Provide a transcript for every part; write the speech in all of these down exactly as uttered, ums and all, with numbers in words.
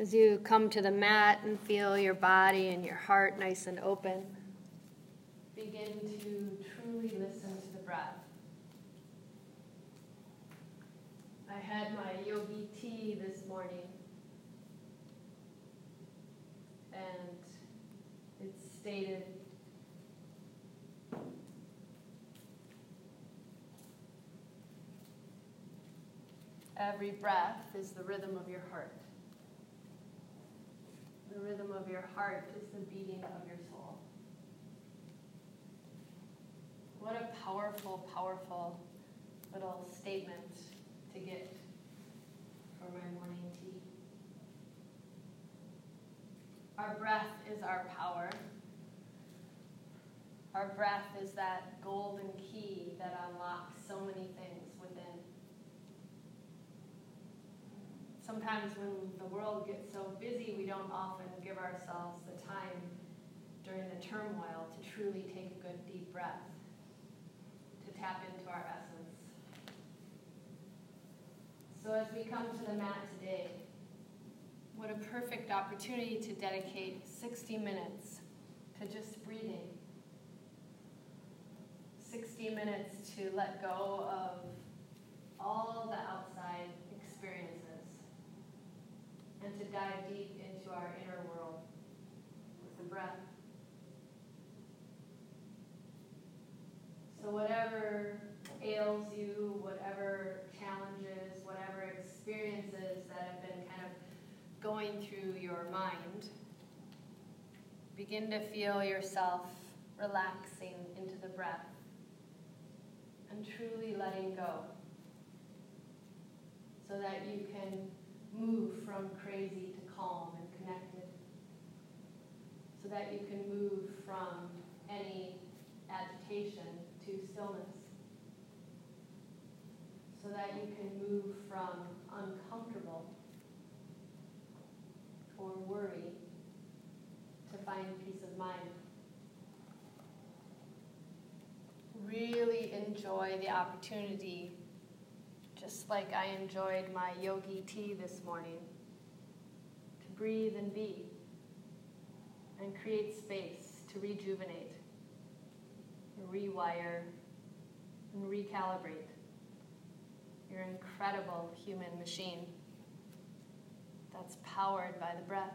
As you come to the mat and feel your body and your heart nice and open, begin to truly listen to the breath. I had my Yogi Tea this morning, and it stated, every breath is the rhythm of your heart. The rhythm of your heart is the beating of your soul. What a powerful, powerful little statement to get for my morning tea. Our breath is our power. Our breath is that golden key that unlocks so many things within. Sometimes when the world gets so busy, we don't often give ourselves the time during the turmoil to truly take a good deep breath, to tap into our essence. So as we come to the mat today, what a perfect opportunity to dedicate sixty minutes to just breathing. sixty minutes to let go of all the outside experiences, and to dive deep into our inner world with the breath. So whatever ails you, whatever challenges, whatever experiences that have been kind of going through your mind, begin to feel yourself relaxing into the breath and truly letting go, so that you can move from crazy to calm and connected, so that you can move from any agitation to stillness, so that you can move from uncomfortable or worry to find peace of mind. Really enjoy the opportunity, just like I enjoyed my Yogi Tea this morning, to breathe and be, and create space to rejuvenate, and rewire, and recalibrate your incredible human machine that's powered by the breath.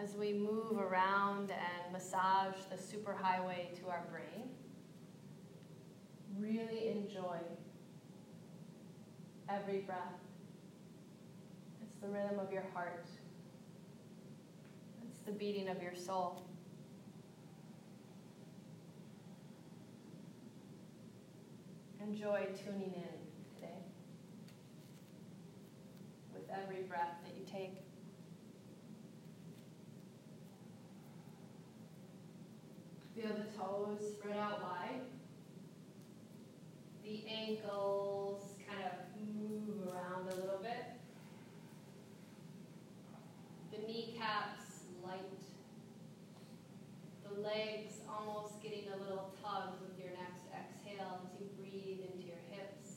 As we move around and massage the superhighway to our brain, really enjoy every breath. It's the rhythm of your heart. It's the beating of your soul. Enjoy tuning in today with every breath that you take. Feel the toes spread out wide. The ankles kind of move around a little bit. The kneecaps light. The legs almost getting a little tug with your next exhale as you breathe into your hips.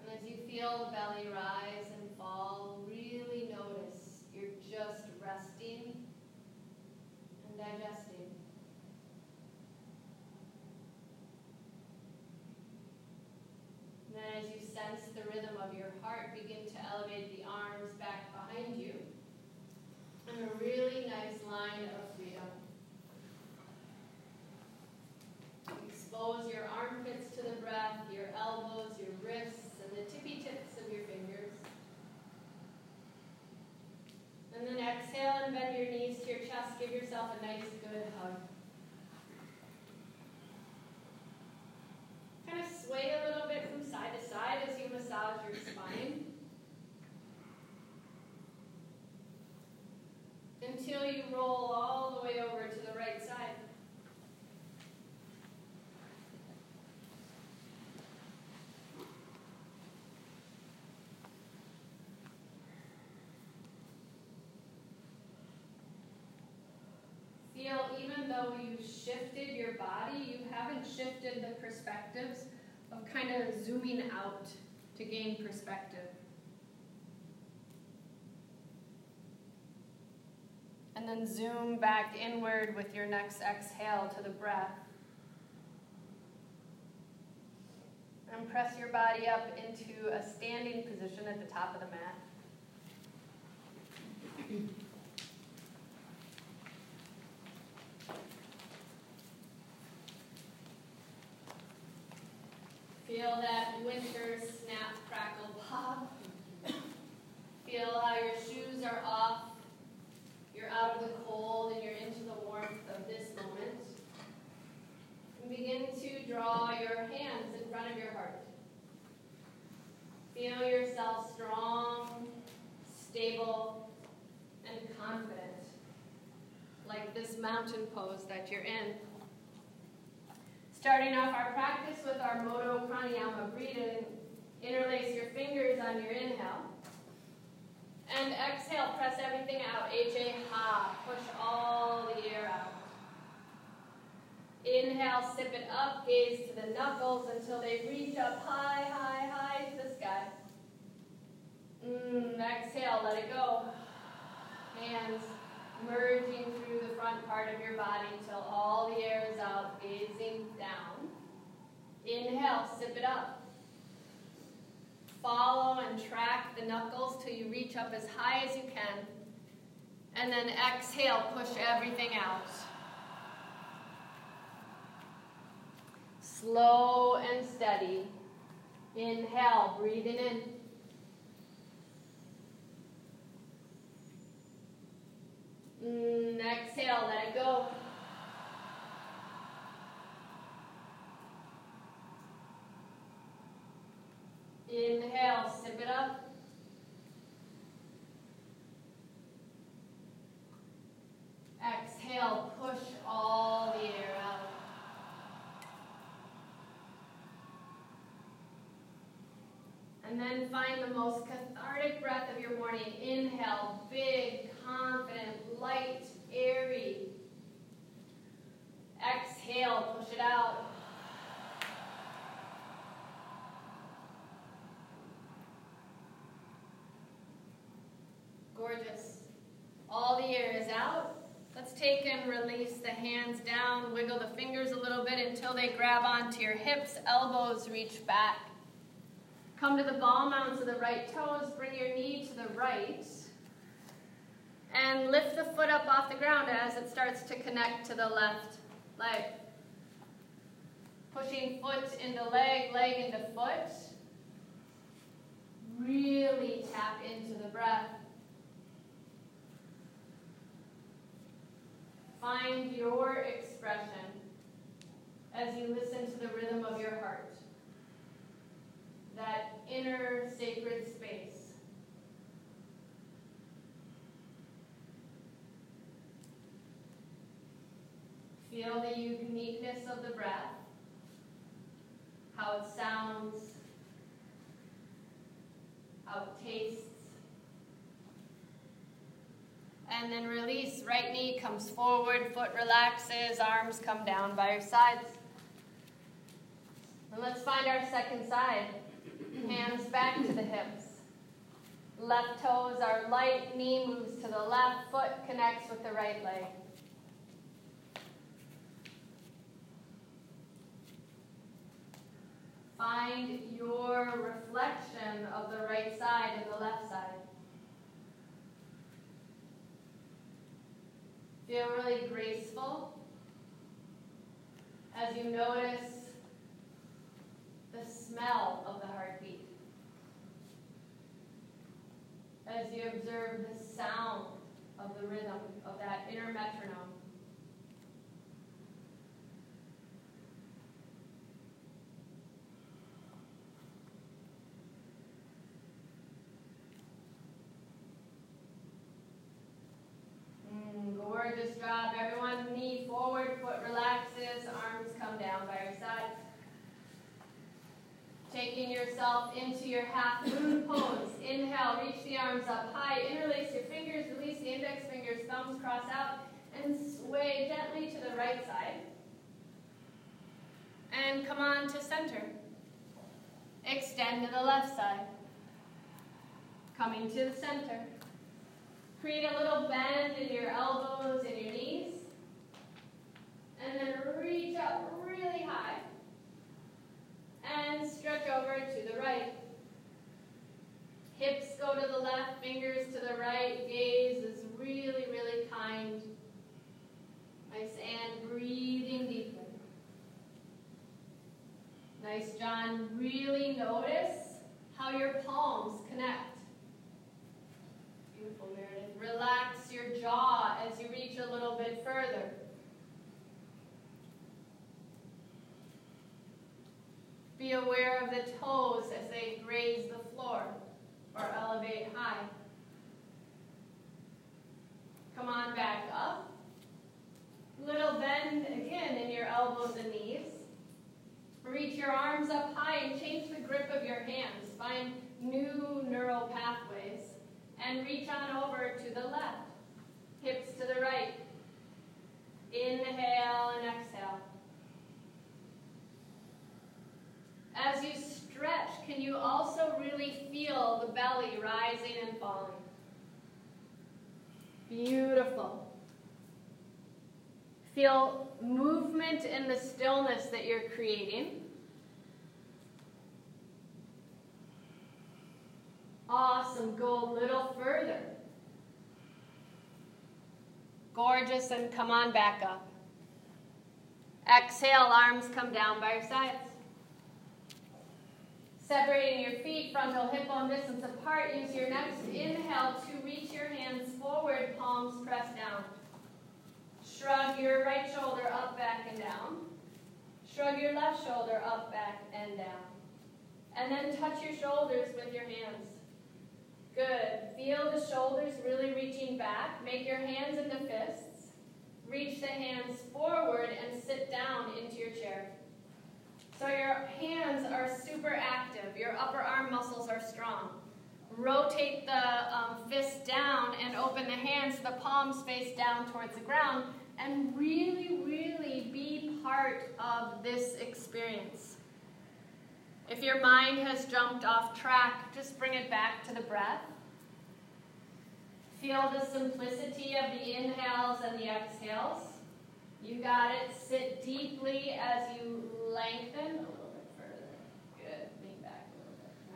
And as you feel the belly rise and fall, really notice you're just resting and digesting. As you sense the rhythm of your heart, begin to elevate the arms back behind you in a really nice line of freedom. Expose your armpits to the breath, your elbows, your wrists, and the tippy tips of your fingers. And then exhale and bend your knees to your chest. Give yourself a nice, good hug. Kind of sway a little bit from side to side as you massage your spine until you roll all the way over to the right side. Feel, even though you shifted your body, you haven't shifted the perspectives of kind of zooming out to gain perspective. And then zoom back inward with your next exhale to the breath. And press your body up into a standing position at the top of the mat. Feel that winter snap, crackle, pop. Feel how your shoes are off. You're out of the cold and you're into the warmth of this moment. And begin to draw your hands in front of your heart. Feel yourself strong, stable, and confident, like this mountain pose that you're in. Starting off our practice with our Moto Pranayama breathing, interlace your fingers on your inhale. And exhale, press everything out. Ajay Ha, push all the air out. Inhale, sip it up, gaze to the knuckles until they reach up high, high, high to the sky. Mm, exhale, let it go. Hands merging through the front part of your body till all the air is out, gazing down. Inhale, sip it up. Follow and track the knuckles till you reach up as high as you can. And then exhale, push everything out. Slow and steady. Inhale, breathing in. Mm, exhale, let it go. Inhale, sip it up. Exhale, push all the air out. And then find the most cathartic breath of your morning. Inhale, big, confident, light, airy. Exhale, push it out. Gorgeous. All the air is out. Let's take and release the hands down. Wiggle the fingers a little bit until they grab onto your hips. Elbows reach back. Come to the ball mounds of the right toes. Bring your knee to the right. And lift the foot up off the ground as it starts to connect to the left leg. Pushing foot into leg, leg into foot. Really tap into the breath. Find your expression as you listen to the rhythm of your heart. That inner sacred space. Feel the uniqueness of the breath, how it sounds, how it tastes. And then release, right knee comes forward, foot relaxes, arms come down by your sides. And let's find our second side. Hands back to the hips. Left toes are light, knee moves to the left, foot connects with the right leg. Find your reflection of the right side and the left side. Feel really graceful as you notice the smell of the heartbeat, as you observe the sound of the rhythm of that inner metronome. Gorgeous job, everyone. Knee forward, foot relaxes, arms come down by your sides. Taking yourself into your half moon pose. Inhale, reach the arms up high, interlace your fingers, release the index fingers, thumbs cross out, and sway gently to the right side. And come on to center. Extend to the left side. Coming to the center. Create a little bend in your elbows and your knees. And then reach up really high. And stretch over to the right. Hips go to the left, fingers to the right. Gaze is really, really kind. Nice, and breathing deeply. Nice, John. Really notice how your palms connect. Beautiful, Meredith. Relax your jaw as you reach a little bit further. Be aware of the toes as they graze the floor or elevate high. Come on back up. Little bend again in your elbows and knees. Reach your arms up high and change the grip of your hands. Find new neural pathways. And reach on over to the left. Hips to the right. Inhale and exhale. As you stretch, can you also really feel the belly rising and falling? Beautiful. Feel movement in the stillness that you're creating. Awesome. Go a little further. Gorgeous, and come on back up. Exhale, arms come down by your sides. Separating your feet, frontal hip bone distance apart. Use your next inhale to reach your hands forward, palms pressed down. Shrug your right shoulder up, back, and down. Shrug your left shoulder up, back, and down. And then touch your shoulders with your hands. Good. Feel the shoulders really reaching back. Make your hands into fists. Reach the hands forward and sit down into your chair. So your hands are super active. Your upper arm muscles are strong. Rotate the um, fist down and open the hands, the palms face down towards the ground, and really, really be part of this experience. If your mind has jumped off track, just bring it back to the breath. Feel the simplicity of the inhales and the exhales. You got it. Sit deeply as you lengthen a little bit further. Good. Lean back a little bit.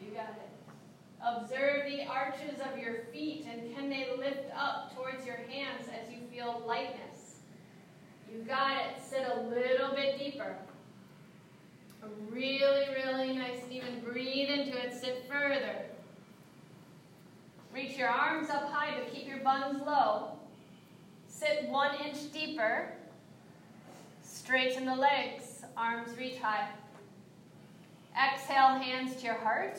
Nice. You got it. Observe the arches of your feet, and can they lift up towards your hands as you feel lightness? You got it. Sit a little bit deeper. Really, really nice. Even breathe into it. Sit further. Reach your arms up high, but keep your buns low. Sit one inch deeper. Straighten the legs. Arms reach high. Exhale, hands to your heart.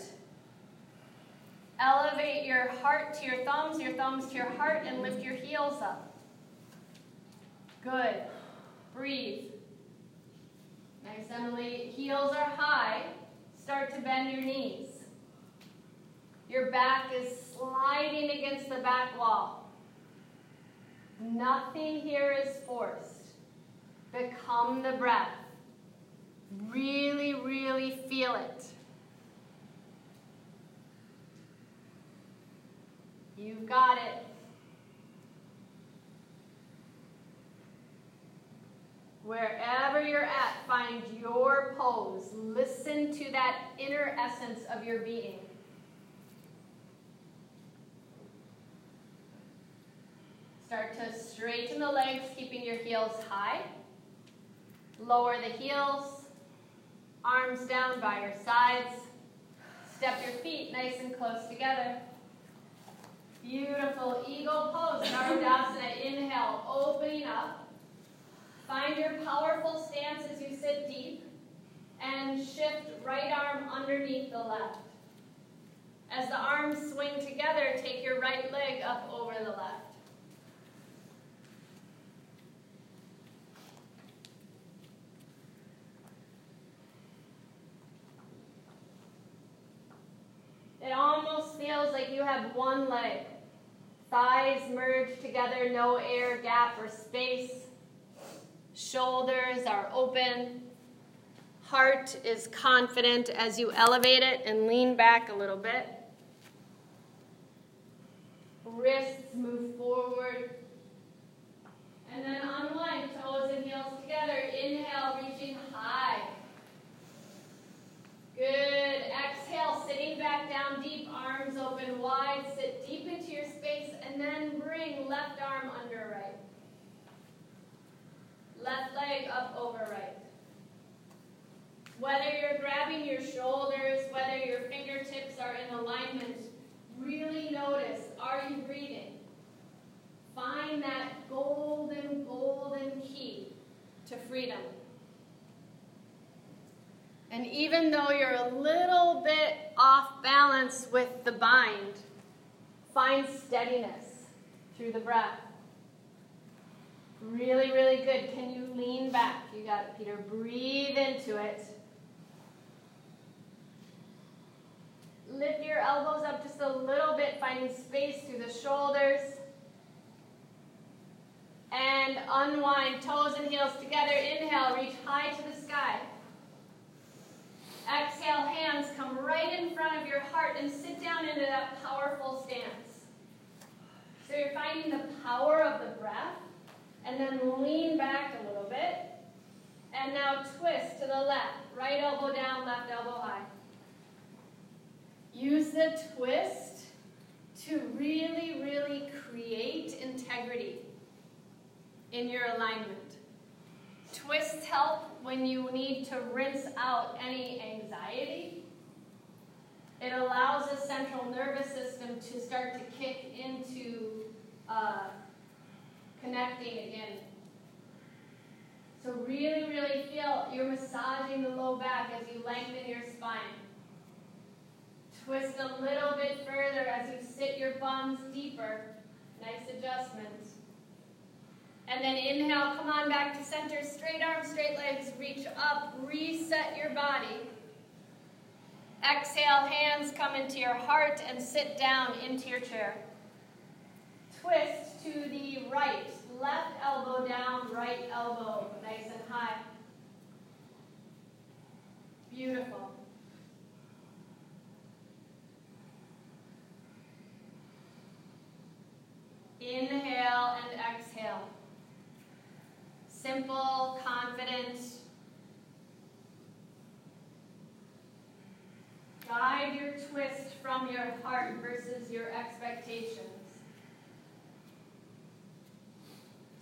Elevate your heart to your thumbs, your thumbs to your heart, and lift your heels up. Good. Breathe. Nice, Emily. Heels are high. Start to bend your knees. Your back is sliding against the back wall. Nothing here is forced. Become the breath. Really, really feel it. You've got it. Wherever you're at, find your pose. Listen to that inner essence of your being. Start to straighten the legs, keeping your heels high. Lower the heels. Arms down by your sides. Step your feet nice and close together. Beautiful eagle pose, Naradasana. Inhale, opening up. Find your powerful stance as you sit deep. And shift right arm underneath the left. As the arms swing together, take your right leg up over the left. It almost feels like you have one leg. Thighs merge together, no air, gap, or space. Shoulders are open. Heart is confident as you elevate it and lean back a little bit. Wrists move forward. And then on one, toes and heels together. Inhale, reaching high. Good. Exhale, sitting back down deep, arms open wide. Sit deep into your space and then bring left arm under right. Left leg up over right. Whether you're grabbing your shoulders, whether your fingertips are in alignment, really notice, are you breathing? Find that golden, golden key to freedom. And even though you're a little bit off balance with the bind, find steadiness through the breath. Really, really good. Can you lean back? You got it, Peter. Breathe into it. Lift your elbows up just a little bit, finding space through the shoulders. And unwind, toes and heels together. Inhale, reach high to the sky. Exhale, hands come right in front of your heart and sit down into that powerful stance. So you're finding the power of the breath, and then lean back a little bit. And now twist to the left, right elbow down, left elbow high. Use the twist to really, really create integrity in your alignment. Twists help when you need to rinse out any anxiety. It allows the central nervous system to start to kick into uh, connecting again. So really, really feel you're massaging the low back as you lengthen your spine. Twist a little bit further as you sit your bums deeper. Nice adjustment. And then inhale, come on back to center. Straight arms, straight legs, reach up, reset your body. Exhale, hands come into your heart and sit down into your chair. Twist to the right, left elbow down, right elbow nice and high. Beautiful. Inhale and exhale. Simple, confident. Guide your twist from your heart versus your expectations.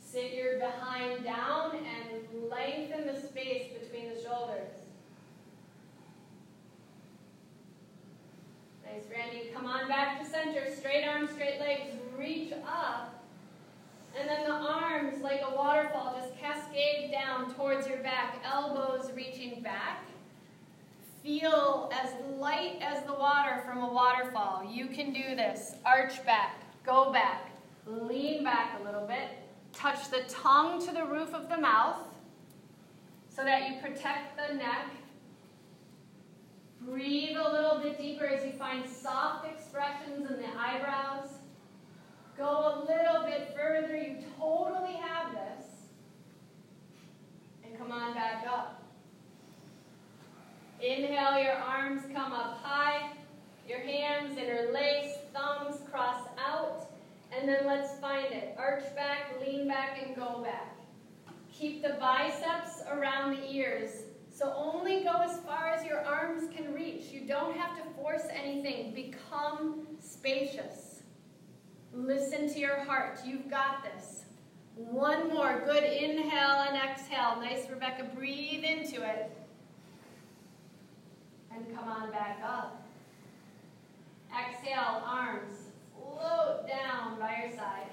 Sit your behind down and lengthen the space between the shoulders. Nice, Randy. Come on back to center. Straight arms, straight legs. Reach up. And then the arms, like a waterfall, just cascade down towards your back. Elbows reaching back. Feel as light as the water from a waterfall. You can do this. Arch back. Go back. Lean back a little bit. Touch the tongue to the roof of the mouth so that you protect the neck. Breathe a little bit deeper as you find soft expressions in the eyebrows. Go a little bit further. You totally have this. And come on back up. Inhale, your arms come up high. Your hands interlace, thumbs cross out. And then let's find it. Arch back, lean back, and go back. Keep the biceps around the ears. So only go as far as your arms can reach. You don't have to force anything. Become spacious. Listen to your heart. You've got this. One more. Good inhale and exhale. Nice, Rebecca. Breathe into it. And come on back up. Exhale, arms float down by your sides.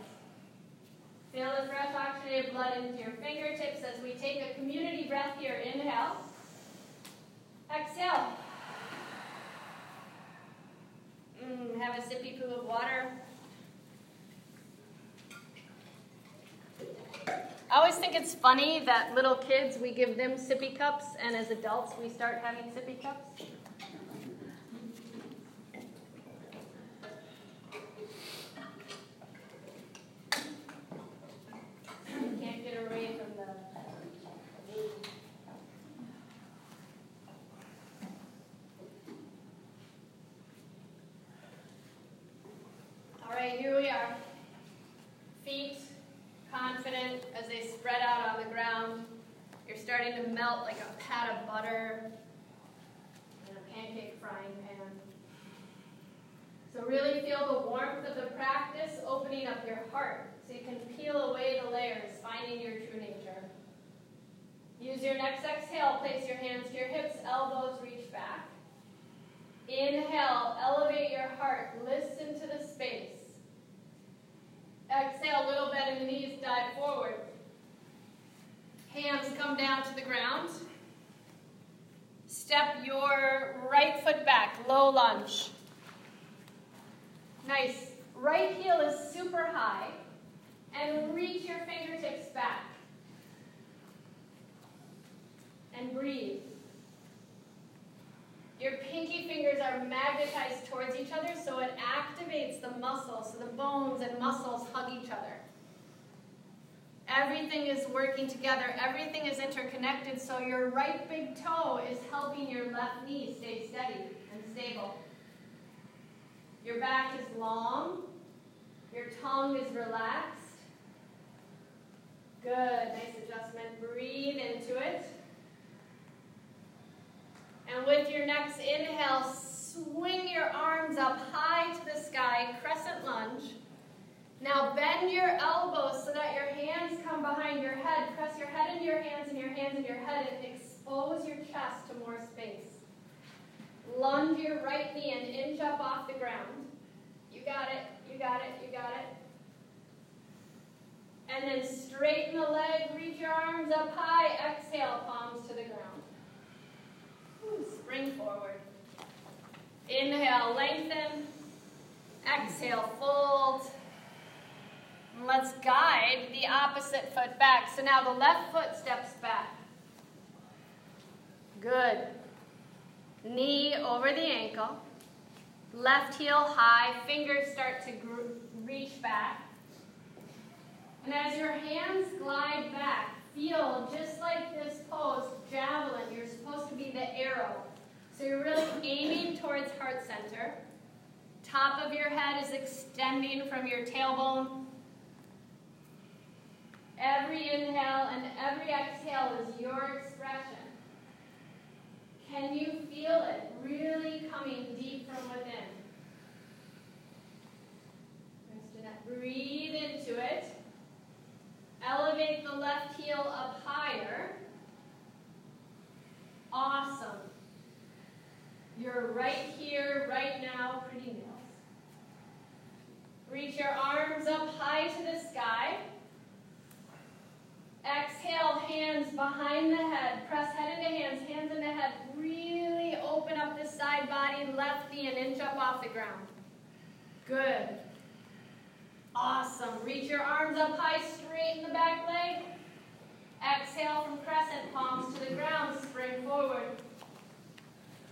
Feel the fresh oxygenated blood into your fingertips as we take a community breath here. Inhale. Exhale. Mm, have a sippy poo of water. I always think it's funny that little kids, we give them sippy cups, and as adults, we start having sippy cups. Can't get away from the... starting to melt like a pat of butter in a pancake frying pan. So really feel the warmth of the practice opening up your heart so you can peel away the layers, finding your true nature. Use your next exhale, place your hands to your hips, elbows reach back. Inhale, elevate your heart, listen to the space. Exhale, little bend in the knees, dive forward. Hands come down to the ground. Step your right foot back, low lunge. Nice. Right heel is super high. And reach your fingertips back. And breathe. Your pinky fingers are magnetized towards each other, so it activates the muscles, so the bones and muscles hug each other. Everything is working together. Everything is interconnected, so your right big toe is helping your left knee stay steady and stable. Your back is long. Your tongue is relaxed. Good. Nice adjustment. Breathe into it. And with your next inhale, swing your arms up high to the sky, crescent lunge. Now bend your elbows so that your hands come behind your head. Press your head into your hands and your hands into your head and expose your chest to more space. Lunge your right knee and inch up off the ground. You got it, you got it, you got it. And then straighten the leg, reach your arms up high, exhale, palms to the ground. Ooh, spring forward. Inhale, lengthen. Exhale, fold. And let's guide the opposite foot back. So now the left foot steps back. Good. Knee over the ankle. Left heel high. Fingers start to reach back. And as your hands glide back, feel just like this pose, javelin, you're supposed to be the arrow. So you're really aiming towards heart center. Top of your head is extending from your tailbone. Every inhale and every exhale is your expression. Can you feel it really coming deep from within? Breathe into it. Elevate the left heel up higher. Awesome. You're right here, right now, pretty nails. Reach your arms up high to the sky. Exhale, hands behind the head. Press head into hands, hands into head. Really open up the side body, left knee, and inch up off the ground. Good. Awesome. Reach your arms up high, straighten the back leg. Exhale from crescent, palms to the ground, spring forward.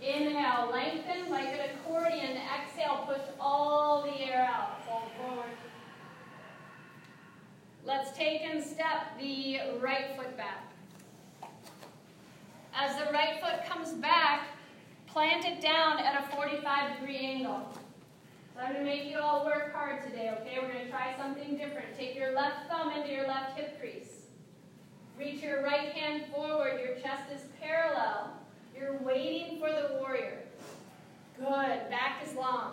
Inhale, lengthen like an accordion. Exhale, push all the air out, fold forward. Let's take and step the right foot back. As the right foot comes back, plant it down at a forty-five degree angle. So I'm going to make you all work hard today, okay? We're going to try something different. Take your left thumb into your left hip crease. Reach your right hand forward. Your chest is parallel. You're waiting for the warrior. Good. Back is long.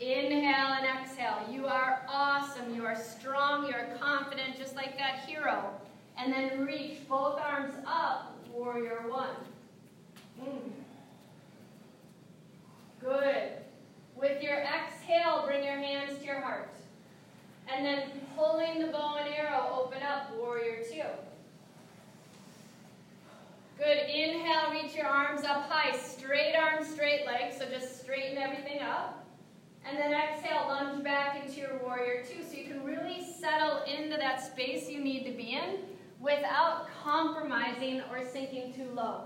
Inhale and exhale. You are awesome. You are strong. You are confident, just like that hero. And then reach both arms up, warrior one. Mm. Good. With your exhale, bring your hands to your heart. And then pulling the bow and arrow, open up, warrior two. Good, inhale, reach your arms up high, straight arm, straight leg, so just straighten everything up. And then exhale, lunge back into your warrior two, so you can really settle into that space you need to be in without compromising or sinking too low.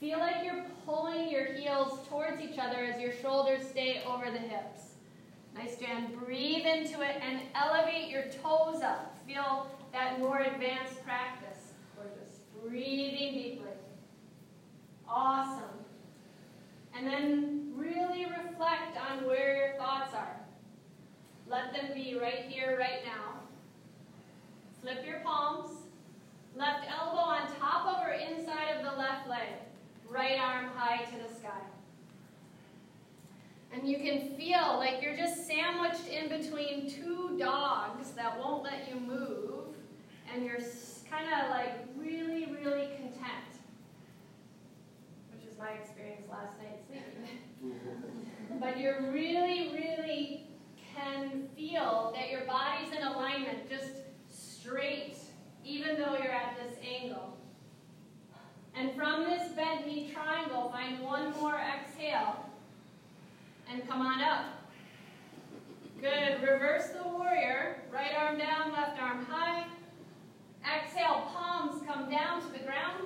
Feel like you're pulling your heels towards each other as your shoulders stay over the hips. Nice, Jan. Breathe into it and elevate your toes up. Feel that more advanced practice. We're just breathing deeply. Awesome. And then really reflect on where your thoughts are. Let them be right here, right now. Flip your palms. Left elbow on top of or in right arm high to the sky. And you can feel like you're just sandwiched in between two dogs that won't let you move, and you're kind of like really, really content, which is my experience last night sleeping. But you really, really can feel that your body's in alignment, just straight, even though you're at this angle. And from this bent knee triangle, find one more exhale. And come on up. Good. Reverse the warrior. Right arm down, left arm high. Exhale, palms come down to the ground.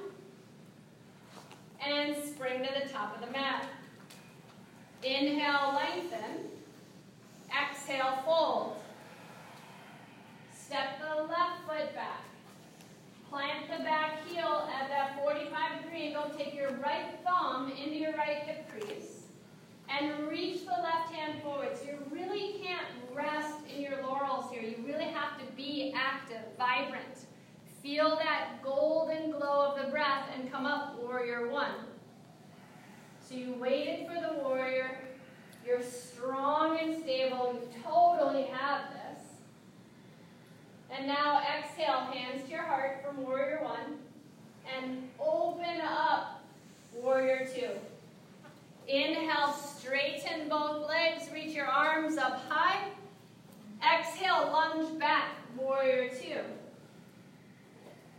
And spring to the top of the mat. Inhale, lengthen. Exhale, fold. Step the left foot back. Plant the back heel at that forty-five degree angle. Take your right thumb into your right hip crease. And reach the left hand forward. So you really can't rest in your laurels here. You really have to be active, vibrant. Feel that golden glow of the breath and come up, warrior one. So you waited for the warrior. You're strong and stable. You totally have this. And now exhale, hands to your heart from warrior one. And open up, warrior two. Inhale, straighten both legs, reach your arms up high. Exhale, lunge back, warrior two.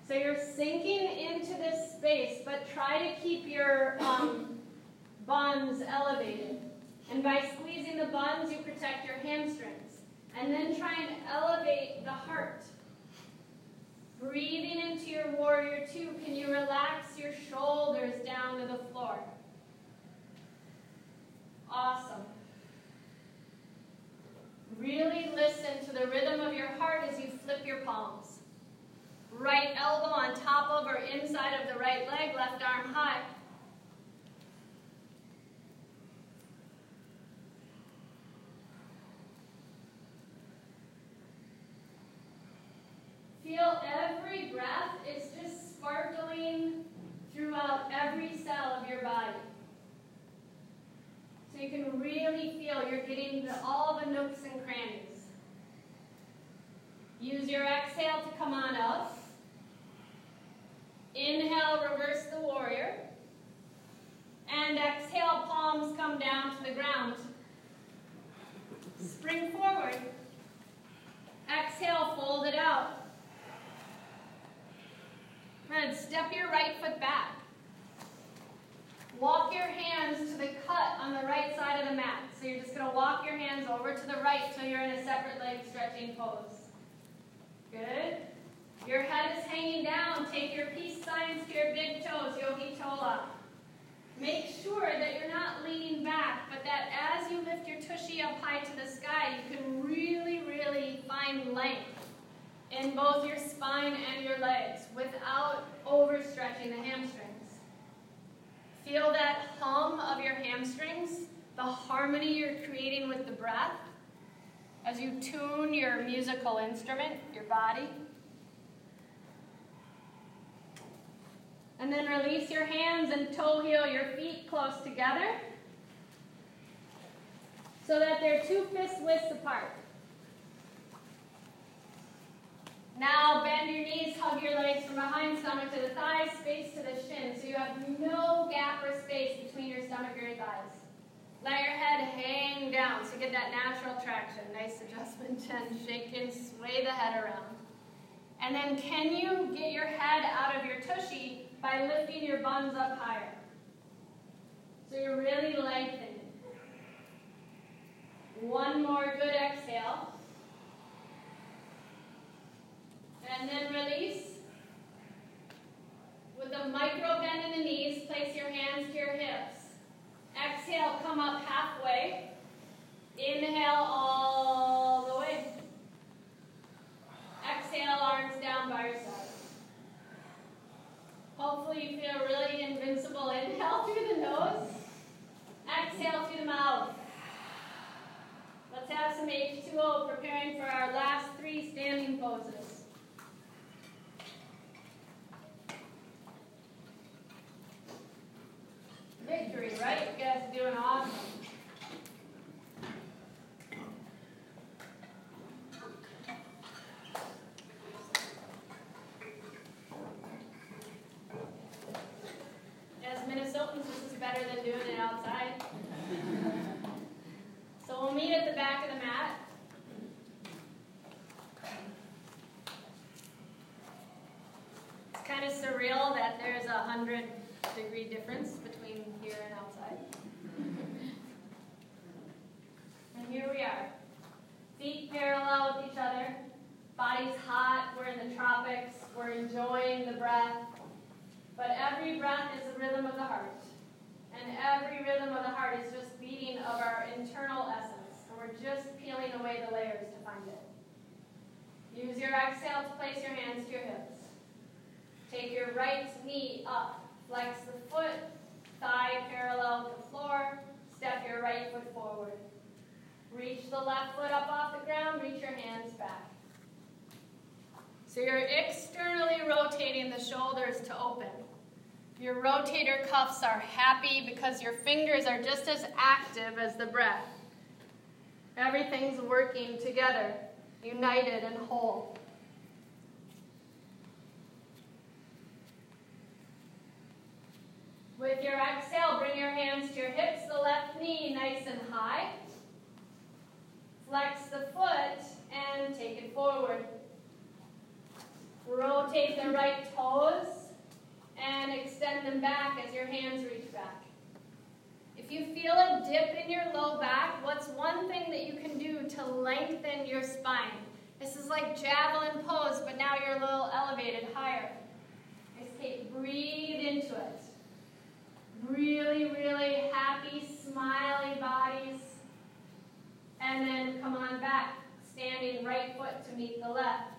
So you're sinking into this space, but try to keep your um, buns elevated. And by squeezing the buns, you protect your hamstrings. And then try and elevate the heart. Breathing into your warrior two, can you relax your shoulders down to the floor? Awesome. Really listen to the rhythm of your heart as you flip your palms. Right elbow on top of or inside of the right leg, left arm high. Feel every breath is just sparkling throughout every cell of your body. So you can really feel you're getting to all the nooks and crannies. Use your exhale to come on up. Inhale, reverse the warrior. And exhale, palms come down to the ground. Spring forward. Exhale, fold it out. Good. Step your right foot back. Walk your hands to the cut on the right side of the mat. So you're just going to walk your hands over to the right till you're in a separate leg stretching pose. Good. Your head is hanging down. Take your peace signs to your big toes, Yogi Tola. Make sure that you're not leaning back, but that as you lift your tushy up high to the sky, you can really, really find length in both your spine and your legs without overstretching the hamstrings. Feel that hum of your hamstrings, the harmony you're creating with the breath as you tune your musical instrument, your body. And then release your hands and toe heel your feet close together so that they're two fist widths apart. Now bend your knees, hug your legs from behind, stomach to the thighs, space to the shin, so you have no gap or space between your stomach or your thighs. Let your head hang down, so get that natural traction, nice adjustment, chin shaking, sway the head around. And then can you get your head out of your tushy by lifting your buns up higher? So you're really lengthening. One more good exhale. And then release. With a micro bend in the knees, place your hands to your hips. Exhale, come up halfway. Inhale all the way. Exhale, arms down by your side. Hopefully you feel really invincible. Inhale through the nose. Exhale through the mouth. Let's have some H two O, preparing for our last three standing poses. because this is better than doing it outside. So we'll meet at the back of the mat. It's kind of surreal that there's a hundred degree difference between here and outside. And here we are. Feet parallel with each other. Body's hot. We're in the tropics. We're enjoying the breath. But every breath is the rhythm of the heart. And every rhythm of the heart is just beating of our internal essence. And we're just peeling away the layers to find it. Use your exhale to place your hands to your hips. Take your right knee up. Flex the foot. Thigh parallel with the floor. Step your right foot forward. Reach the left foot up off the ground. Reach your hands back. So you're externally rotating the shoulders to open. Your rotator cuffs are happy because your fingers are just as active as the breath. Everything's working together, united and whole. With your exhale, bring your hands to your hips, the left knee nice and high. Flex the foot and take it forward. Rotate the right toes and extend them back as your hands reach back. If you feel a dip in your low back, what's one thing that you can do to lengthen your spine? This is like javelin pose, but now you're a little elevated higher. Escape. Breathe into it. Really, really happy, smiley bodies. And then come on back, standing right foot to meet the left.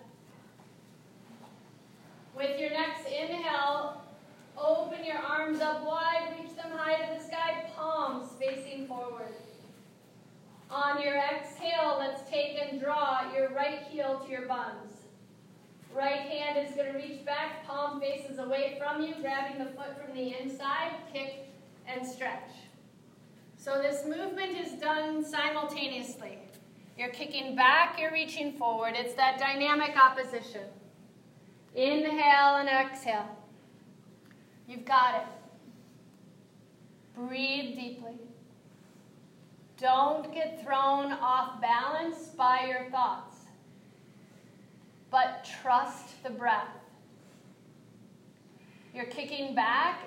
With your next inhale, open your arms up wide, reach them high to the sky, palms facing forward. On your exhale, let's take and draw your right heel to your buns. Right hand is going to reach back, palm faces away from you, grabbing the foot from the inside, kick and stretch. So this movement is done simultaneously. You're kicking back, you're reaching forward. It's that dynamic opposition. Inhale and exhale. You've got it. Breathe deeply. Don't get thrown off balance by your thoughts, but trust the breath. You're kicking back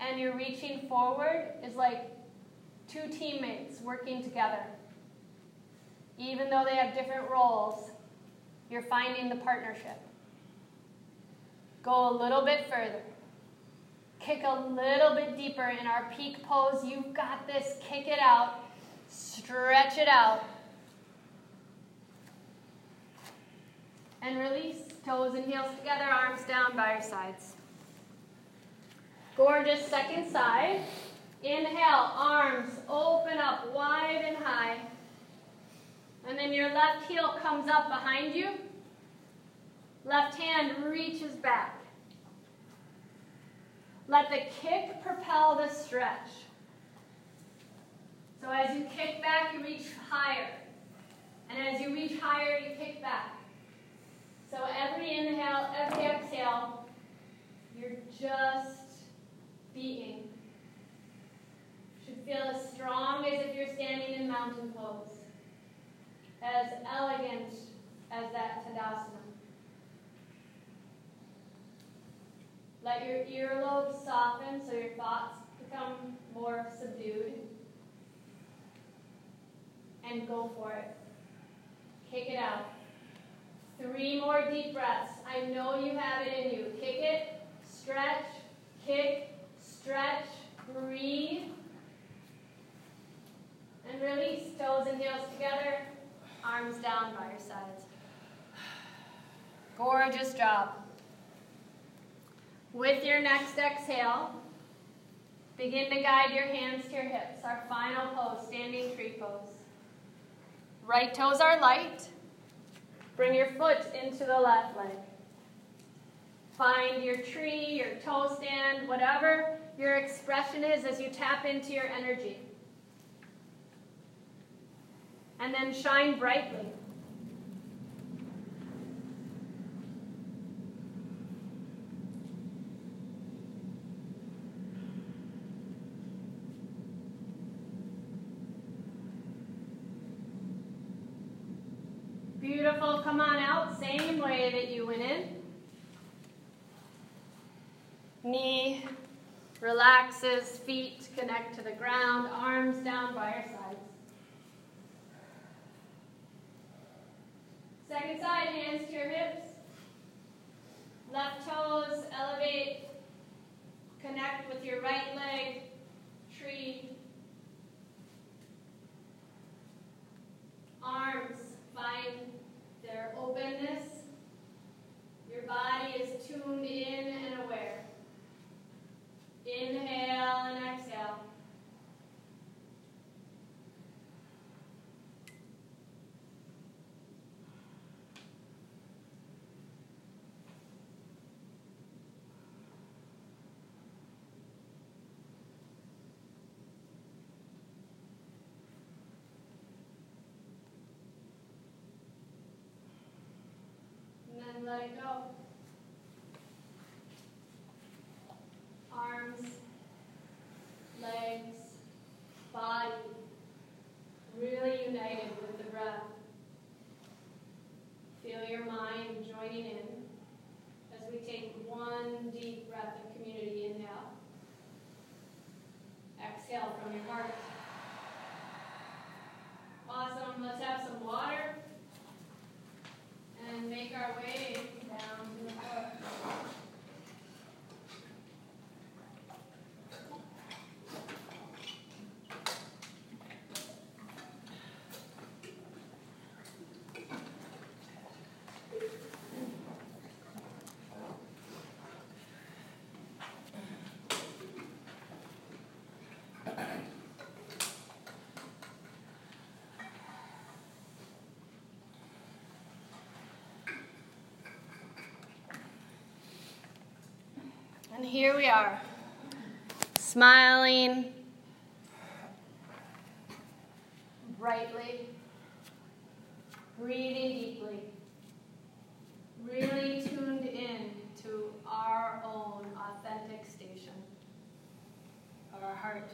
and you're reaching forward is like two teammates working together. Even though they have different roles, you're finding the partnership. Go a little bit further. Kick a little bit deeper in our peak pose. You've got this. Kick it out. Stretch it out. And release. Toes and heels together, arms down by your sides. Gorgeous second side. Inhale, arms open up wide and high. And then your left heel comes up behind you. Left hand reaches back. Let the kick propel the stretch. So as you kick back, you reach higher. And as you reach higher, you kick back. So every inhale, every exhale, you're just being. You should feel as strong as if you're standing in mountain pose. As elegant as that Tadasana. Let your earlobes soften so your thoughts become more subdued. And go for it. Kick it out. Three more deep breaths. I know you have it in you. Kick it, stretch, kick, stretch, breathe. And release. Toes and heels together. Arms down by your sides. Gorgeous job. With your next exhale, begin to guide your hands to your hips. Our final pose, standing tree pose. Right toes are light. Bring your foot into the left leg. Find your tree, your toe stand, whatever your expression is as you tap into your energy. And then shine brightly. Beautiful. Come on out. Same way that you went in. Knee relaxes, feet connect to the ground, arms down by your sides. Second side, hands to your hips. Left toes elevate, connect with your right leg, tree. Arms find their openness. Your body is tuned in and aware. Inhale and exhale. And then let it go. Arms, legs, body, really united with the breath. Feel your mind joining in as we take one deep breath of community inhale. Exhale from your heart. Awesome. Let's have some water and make our way down to the floor. And here we are, smiling brightly, breathing deeply, really tuned in to our own authentic station of our heart.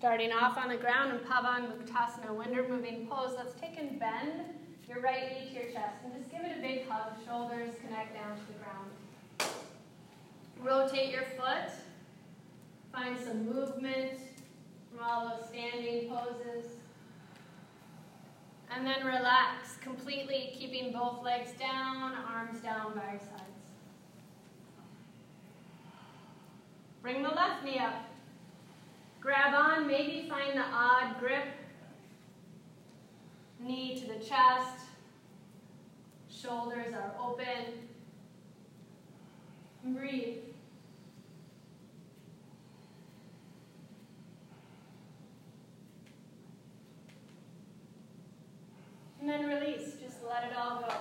Starting off on the ground in Pavan Muktasana, windward moving pose, let's take and bend your right knee to your chest and just give it a big hug, shoulders connect down to the ground. Rotate your foot, find some movement from all those standing poses. And then relax, completely keeping both legs down, arms down by your sides. Bring the left knee up. Grab on, maybe find the odd grip, knee to the chest, shoulders are open, and breathe. And then release, just let it all go.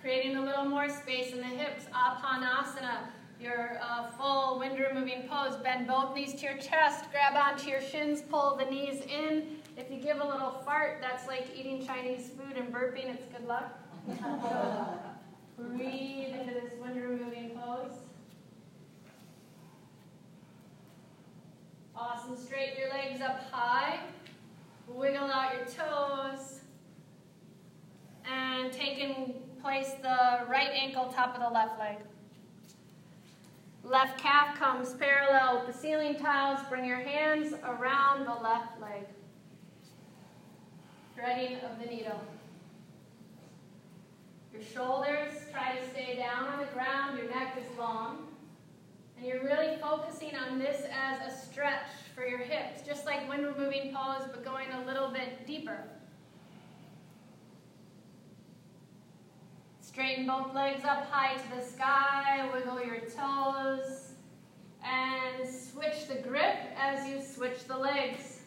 Creating a little more space in the hips, Apanasana. Your uh, full windward moving pose. Bend both knees to your chest. Grab onto your shins. Pull the knees in. If you give a little fart, that's like eating Chinese food and burping. It's good luck. So breathe into this windward moving pose. Awesome. Straighten your legs up high. Wiggle out your toes. And take and place the right ankle top of the left leg. Left calf comes parallel with the ceiling tiles. Bring your hands around the left leg. Threading of the needle. Your shoulders try to stay down on the ground. Your neck is long. And you're really focusing on this as a stretch for your hips, just like windward moving pose, but going a little bit deeper. Straighten both legs up high to the sky, wiggle your toes, and switch the grip as you switch the legs.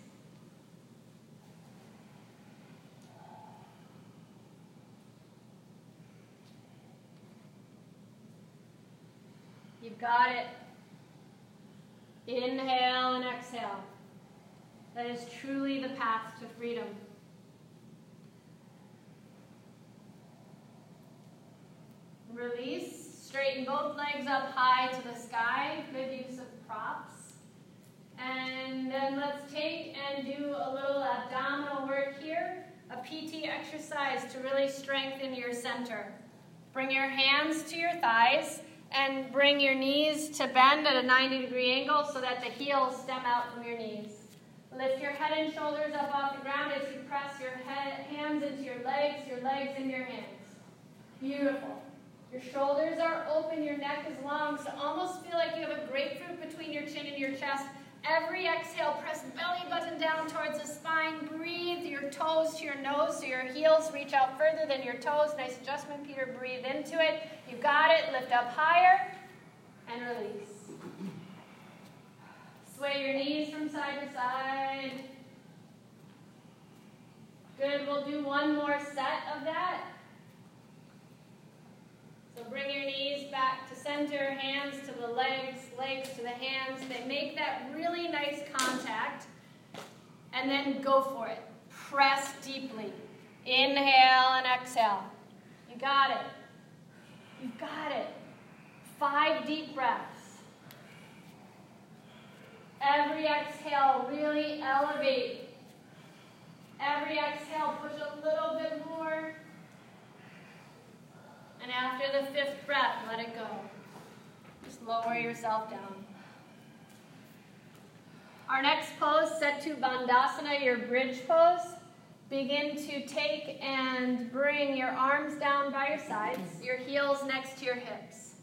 You've got it. Inhale and exhale. That is truly the path to freedom. Release. Straighten both legs up high to the sky. Good use of props. And then let's take and do a little abdominal work here. A P T exercise to really strengthen your center. Bring your hands to your thighs and bring your knees to bend at a ninety degree angle so that the heels stem out from your knees. Lift your head and shoulders up off the ground as you press your head, hands into your legs, your legs into your hands. Beautiful. Your shoulders are open, your neck is long, so almost feel like you have a grapefruit between your chin and your chest. Every exhale, press belly button down towards the spine. Breathe your toes to your nose so your heels reach out further than your toes. Nice adjustment, Peter. Breathe into it. You got it. Lift up higher and release. Sway your knees from side to side. Good. We'll do one more set of that. So bring your knees back to center, hands to the legs, legs to the hands. They make that really nice contact. And then go for it. Press deeply. Inhale and exhale. You got it. You got it. Five deep breaths. Every exhale, really elevate. Every exhale, push a little bit more. And after the fifth breath, let it go. Just lower yourself down. Our next pose, Setu Bandhasana, your bridge pose. Begin to take and bring your arms down by your sides, your heels next to your hips.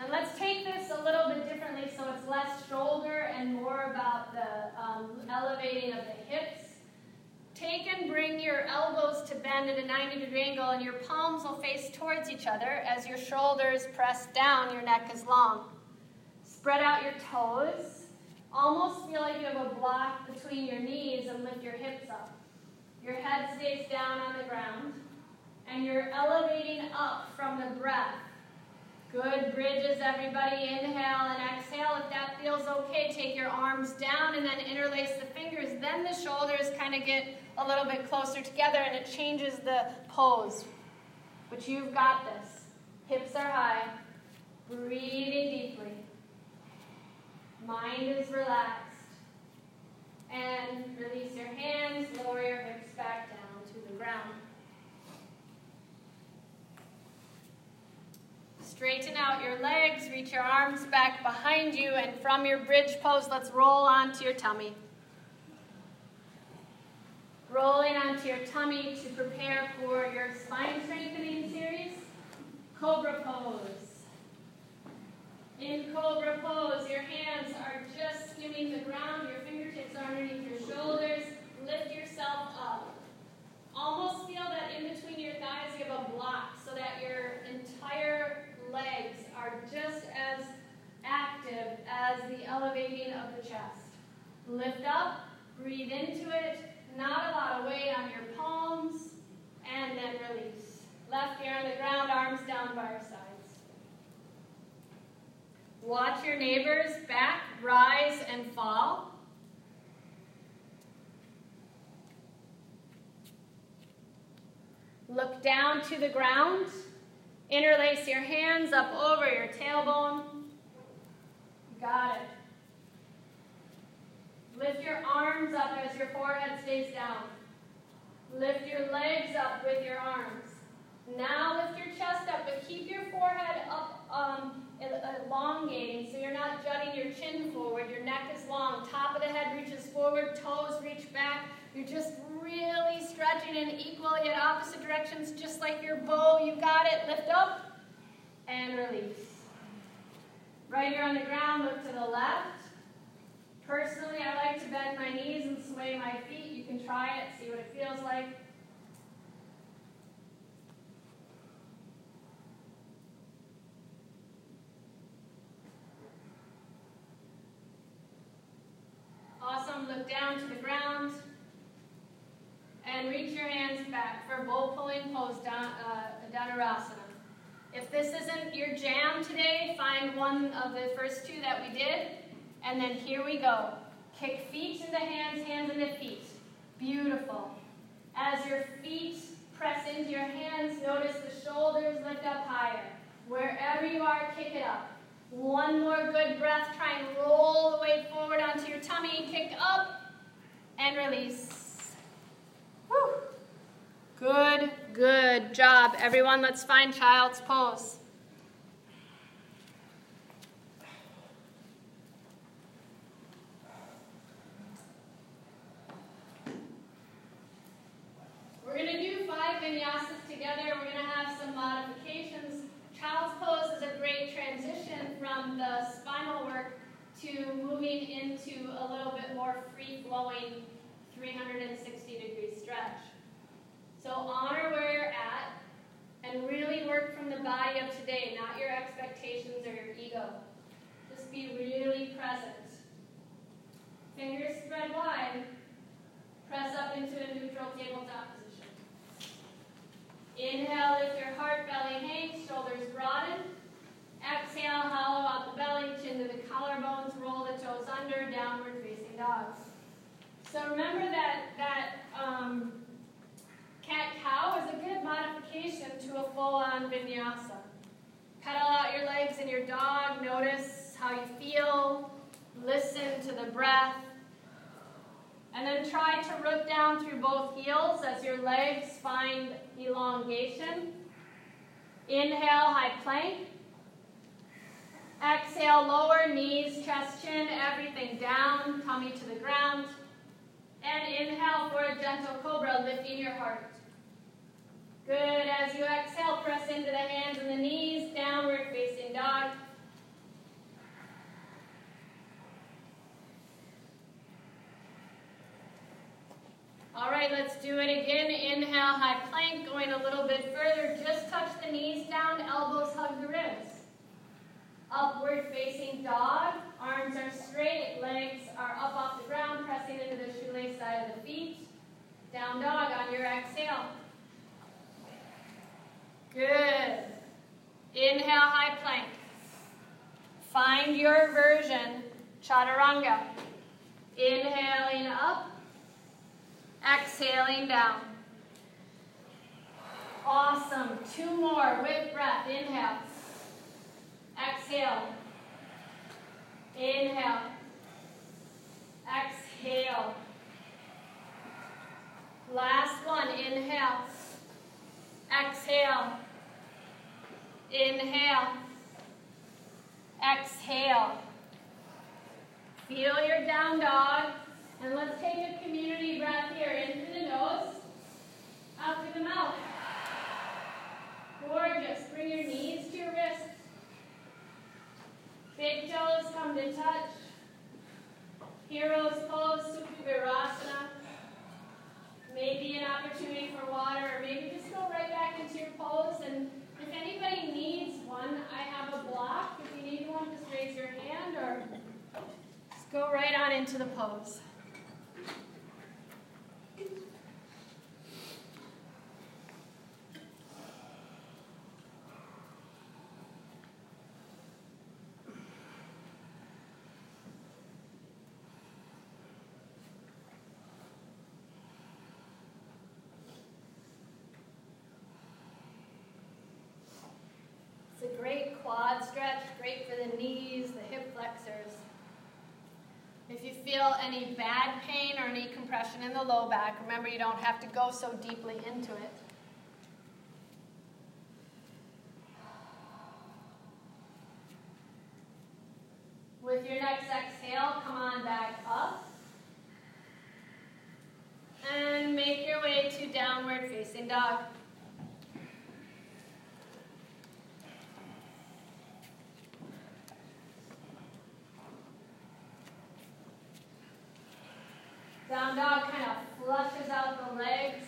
And let's take this a little bit differently so it's less shoulder and more about the um, elevating of the hips. Take and bring your elbows to bend at a ninety degree angle and your palms will face towards each other as your shoulders press down, your neck is long. Spread out your toes. Almost feel like you have a block between your knees and lift your hips up. Your head stays down on the ground and you're elevating up from the breath. Good bridges, everybody. Inhale and exhale. If that feels okay, take your arms down and then interlace the fingers. Then the shoulders kind of get a little bit closer together and it changes the pose. But you've got this. Hips are high. Breathing deeply. Mind is relaxed. And release your hands. Lower your hips back down to the ground. Straighten out your legs, reach your arms back behind you, and from your bridge pose, let's roll onto your tummy. Rolling onto your tummy to prepare for your spine strengthening series, Cobra Pose. In Cobra Pose, your hands are just skimming the ground, your fingertips are underneath your shoulders, lift yourself up. Almost feel that in between your thighs you have a block so that your entire legs are just as active as the elevating of the chest. Lift up, breathe into it, not a lot of weight on your palms, and then release. Left ear on the ground, arms down by your sides. Watch your neighbor's back rise and fall. Look down to the ground. Interlace your hands up over your tailbone. Got it. Lift your arms up as your forehead stays down. Lift your legs up with your arms. Now lift your chest up, but keep your forehead up, um, elongating so you're not jutting your chin forward. Your neck is long. Top of the head reaches forward. Toes reach back. You're just really stretching in equal yet opposite directions, just like your bow. You got it. Lift up and release. Right ear on the ground, look to the left. Personally, I like to bend my knees and sway my feet. You can try it, see what it feels like. Awesome. Look down to the ground. And reach your hands back for bowl pulling pose, Dhanurasana. If this isn't your jam today, find one of the first two that we did. And then here we go. Kick feet into hands, hands into feet. Beautiful. As your feet press into your hands, notice the shoulders lift up higher. Wherever you are, kick it up. One more good breath. Try and roll the weight forward onto your tummy. Kick up and release. Woo. Good, good job, everyone. Let's find child's pose. We're going to do five vinyasas together. We're going to have some modifications. Child's pose is a great transition from the spinal work to moving into a little bit more free-flowing three hundred sixty degree stretch. So honor where you're at and really work from the body of today, not your expectations or your ego. Just be really present. Fingers spread wide. Press up into a neutral tabletop position. Inhale, lift your heart, belly hangs, shoulders broaden. Exhale, hollow out the belly, chin to the collarbones, roll the toes under, downward facing dogs. So remember that that um, cat-cow is a good modification to a full-on vinyasa. Pedal out your legs and your dog, notice how you feel, listen to the breath. And then try to root down through both heels as your legs find elongation. Inhale, high plank. Exhale, lower knees, chest, chin, everything down, tummy to the ground. And inhale for a gentle cobra, lifting your heart. Good. As you exhale, press into the hands and the knees, downward facing dog. All right, let's do it again. Inhale, high plank, going a little bit further. Just touch the knees down, elbows hug the ribs. Upward facing dog, arms are straight, legs are up off the ground, pressing into the shoelace side of the feet. Down dog on your exhale. Good. Inhale, high plank. Find your version, chaturanga. Inhaling up. Exhaling down. Awesome. Two more with breath. Inhale. Exhale. Inhale. Exhale. Last one. Inhale. Exhale. Inhale. Exhale. Feel your down dog. And let's take a community breath here, in through the nose, out through the mouth. Gorgeous. Bring your knees to your wrists. Big toes come to touch. Hero's pose, Setu Bandhasana. Maybe an opportunity for water, or maybe just go right back into your pose. And if anybody needs one, I have a block. If you need one, just raise your hand, or just go right on into the pose. It's a great quad stretch, great for the knees, the hip flexors. If you feel any bad pain or any compression in the low back, remember you don't have to go so deeply into it. With your next exhale, come on back up. And make your way to downward facing dog. Down dog kind of flushes out the legs,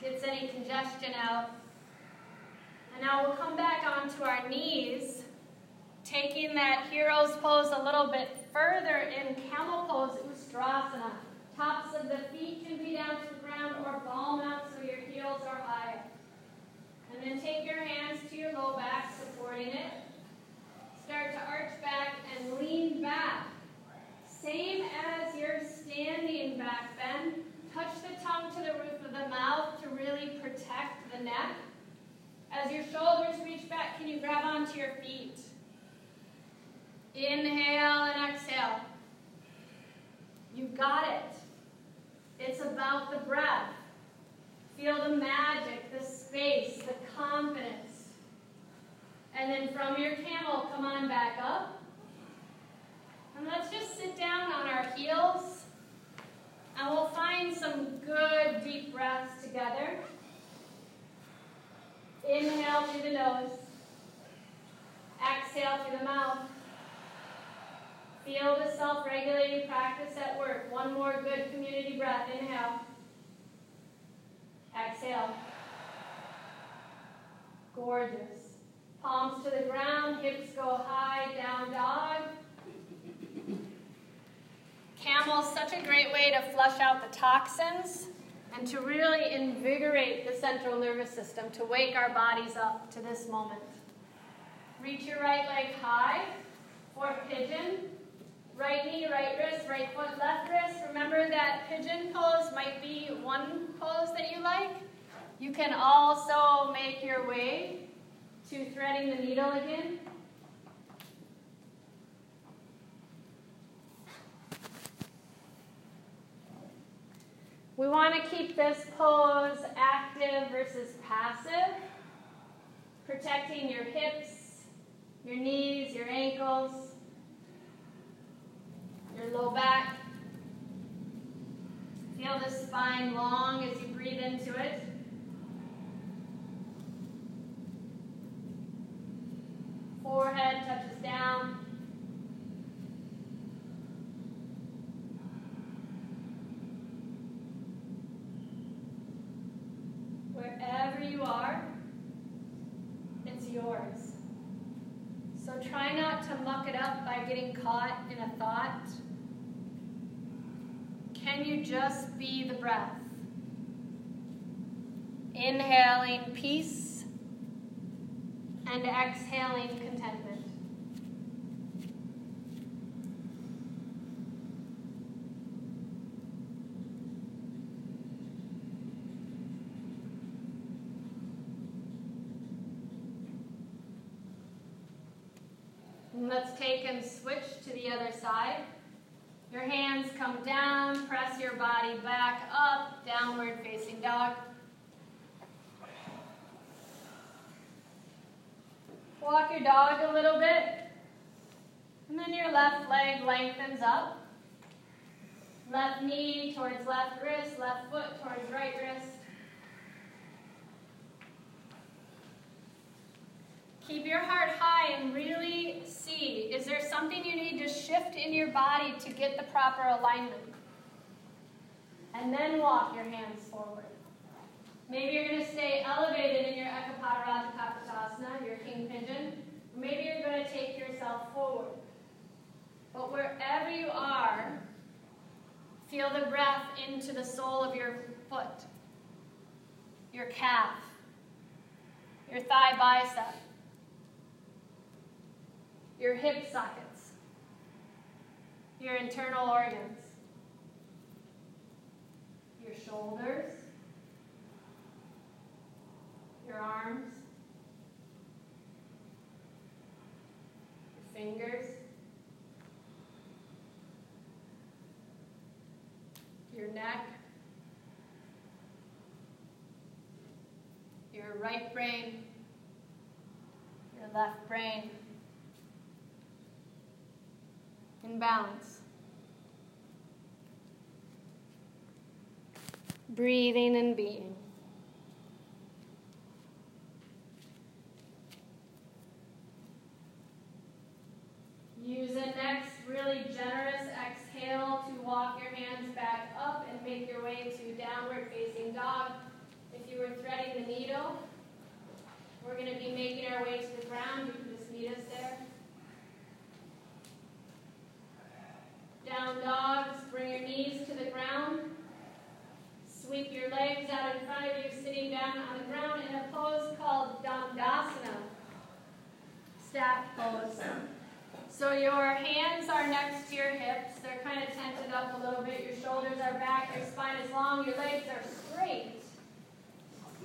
gets any congestion out. And now we'll come back onto our knees, taking that hero's pose a little bit further in camel pose, Ustrasana. Tops of the feet can be down to the ground or ball mount so your heels are high. And then take your hands to your low back, supporting it. Start to arch back and lean back. the neck. As your shoulders reach back, can you grab onto your feet? Inhale and exhale. You've got it. It's about the breath. Feel the magic, the space, the confidence. And then from your camel, come on back up. And let's just sit down on our heels. And we'll find some good deep breaths together. Inhale through the nose. Exhale through the mouth. Feel the self-regulating practice at work. One more good community breath. Inhale. Exhale. Gorgeous. Palms to the ground. Hips go high. Down dog. Camel is such a great way to flush out the toxins and to really invigorate the central nervous system, to wake our bodies up to this moment. Reach your right leg high, or pigeon. Right knee, right wrist, right foot, left wrist. Remember that pigeon pose might be one pose that you like. You can also make your way to threading the needle again. We want to keep this pose active versus passive, protecting your hips, your knees, your ankles, your low back. Feel the spine long as you breathe into it. Forehead touches down. Wherever you are, it's yours. So try not to muck it up by getting caught in a thought. Can you just be the breath? Inhaling peace and exhaling contentment. Let's take and switch to the other side. Your hands come down, press your body back up, downward facing dog. Walk your dog a little bit, and then your left leg lengthens up. Left knee towards left wrist, left foot towards right wrist. Keep your heart high and really see, is there something you need to shift in your body to get the proper alignment? And then walk your hands forward. Maybe you're going to stay elevated in your Eka Pada Rajakapotasana, your king pigeon. Maybe you're going to take yourself forward. But wherever you are, feel the breath into the sole of your foot, your calf, your thigh bicep, your hip sockets, your internal organs, your shoulders, your arms, your fingers, your neck, your right brain, your left brain. In balance. Breathing and being. Use the next really generous exhale to walk your hands back up and make your way to downward facing dog. If you were threading the needle, we're going to be making our way to the ground. You can just meet us there. Down dogs, bring your knees to the ground. Sweep your legs out in front of you, sitting down on the ground in a pose called Dhanurasana, staff pose. So your hands are next to your hips. They're kind of tented up a little bit. Your shoulders are back, your spine is long, your legs are straight.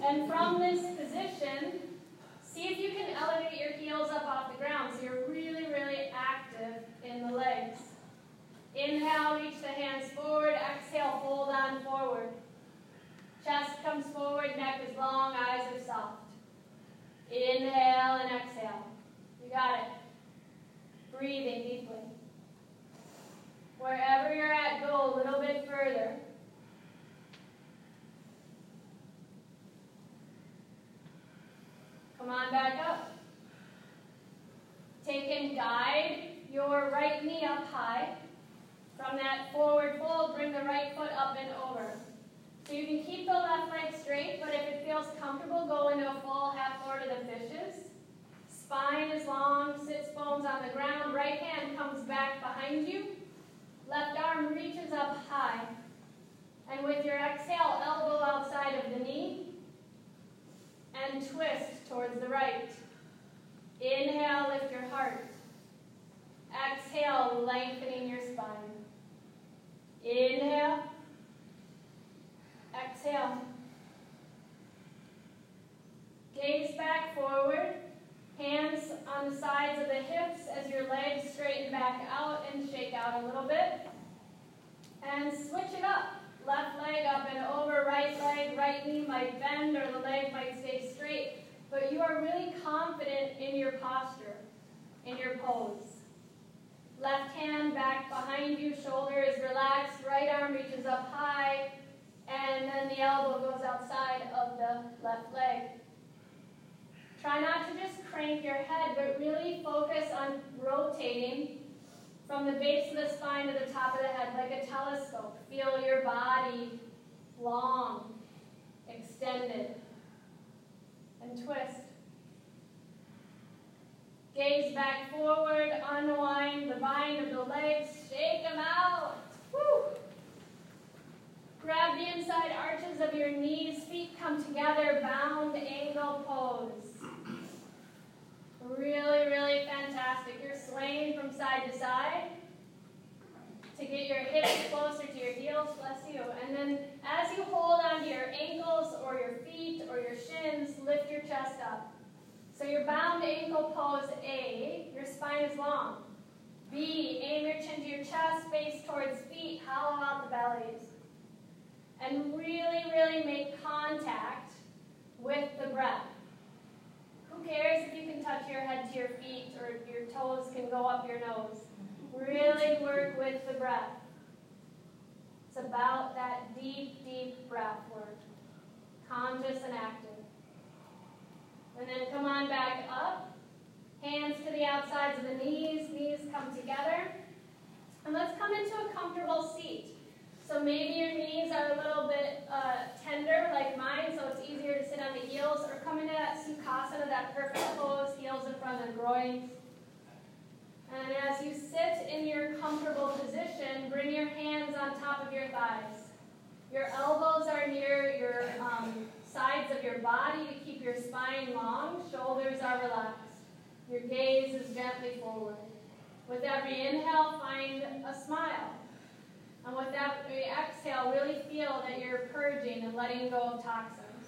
And And from this position, see if you can elevate your heels up off the ground so you're really, really active in the legs. Inhale, reach the hands forward. Exhale, fold on forward. Chest comes forward, neck is long, eyes are soft. Inhale and exhale. You got it. Breathing deeply. Wherever you're at, go a little bit further. Come on back up. Take and guide your right knee up high. From that forward fold, bring the right foot up and over. So you can keep the left leg straight, but if it feels comfortable, go into a full half forward to the fishes. Spine is long, sits bones on the ground. Right hand comes back behind you. Left arm reaches up high. And with your exhale, elbow outside of the knee. And twist towards the right. Inhale, lift your heart. Exhale, lengthening your spine. Inhale. Exhale. Gaze back forward. Hands on the sides of the hips as your legs straighten back out and shake out a little bit. And switch it up. Left leg up and over, right leg, right knee might bend or the leg might stay straight. But you are really confident in your posture, in your pose. Left hand back behind you, shoulder is relaxed, right arm reaches up high. And then the elbow goes outside of the left leg. Try not to just crank your head, but really focus on rotating from the base of the spine to the top of the head like a telescope. Feel your body long, extended, and twist. Gaze back forward, unwind the bind of the legs, shake them out. Woo! Grab the inside arches of your knees, feet come together, bound angle pose. Really, really fantastic. You're swaying from side to side to get your hips closer to your heels, bless you. And then as you hold onto your ankles or your feet or your shins, lift your chest up. So your bound ankle pose, A, your spine is long. B, aim your chin to your chest, face towards feet, hollow out the bellies. And really, really make contact with the breath. Who cares if you can touch your head to your feet or your toes can go up your nose? Really work with the breath. It's about that deep, deep breath work. Conscious and active. And then come on back up. Hands to the outsides of the knees. Knees come together. And let's come into a comfortable seat. So maybe your knees are a little bit uh, tender like mine, so it's easier to sit on the heels, or come into that Sukhasana, that perfect pose, heels in front of the groin. And as you sit in your comfortable position, bring your hands on top of your thighs. Your elbows are near your um, sides of your body to keep your spine long, shoulders are relaxed. Your gaze is gently forward. With every inhale, find a smile. And with that exhale, really feel that you're purging and letting go of toxins.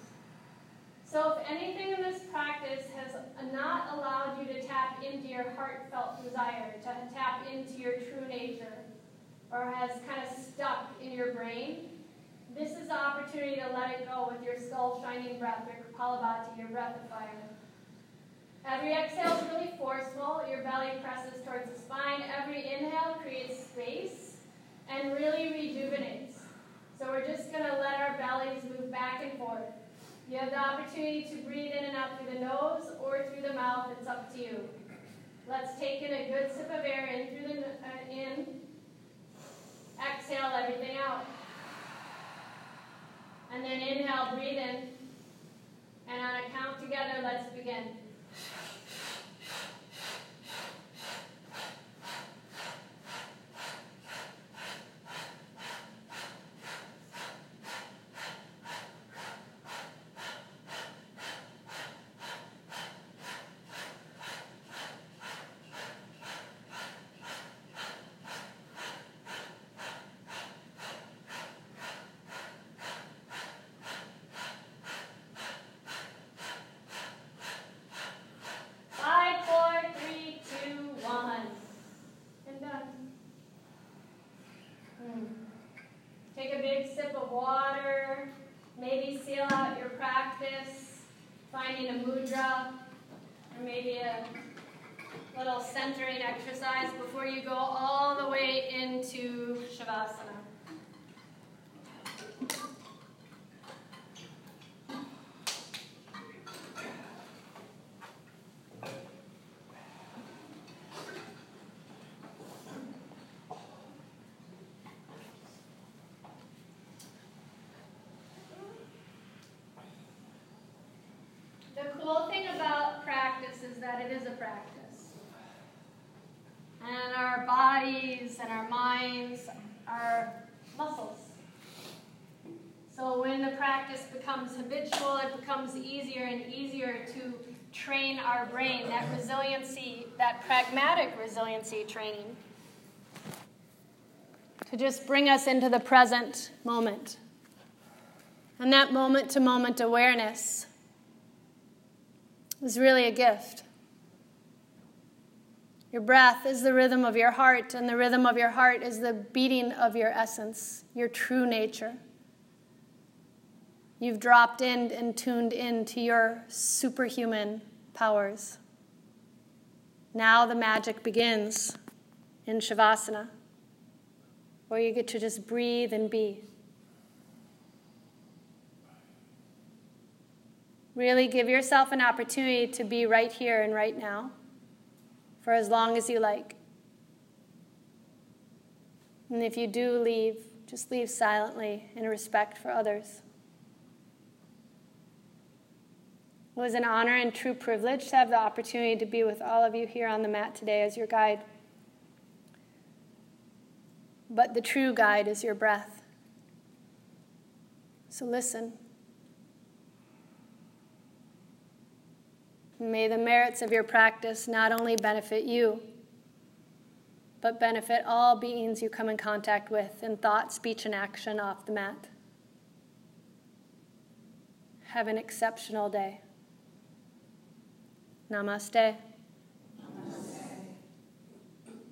So if anything in this practice has not allowed you to tap into your heartfelt desire, to tap into your true nature, or has kind of stuck in your brain, this is the opportunity to let it go with your soul shining breath, your Kapalabhati, your breath of fire. Every exhale is really forceful. Your belly presses towards the spine. Every inhale creates space and really rejuvenates. So we're just going to let our bellies move back and forth. You have the opportunity to breathe in and out through the nose or through the mouth. It's up to you. Let's take in a good sip of air in through the uh, in. Exhale everything out. And then inhale, breathe in. And on a count together, let's begin. finding a mudra or maybe a little centering exercise before you go all the way into Shavasana. It is a practice. And our bodies and our minds are muscles. So when the practice becomes habitual, it becomes easier and easier to train our brain, that resiliency, that pragmatic resiliency training, to just bring us into the present moment. And that moment-to-moment awareness is really a gift. Your breath is the rhythm of your heart, and the rhythm of your heart is the beating of your essence, your true nature. You've dropped in and tuned in to your superhuman powers. Now the magic begins in Shavasana, where you get to just breathe and be. Really give yourself an opportunity to be right here and right now, for as long as you like. And if you do leave, just leave silently in respect for others. It was an honor and true privilege to have the opportunity to be with all of you here on the mat today as your guide. But the true guide is your breath. So listen. May the merits of your practice not only benefit you, but benefit all beings you come in contact with in thought, speech, and action off the mat. Have an exceptional day. Namaste.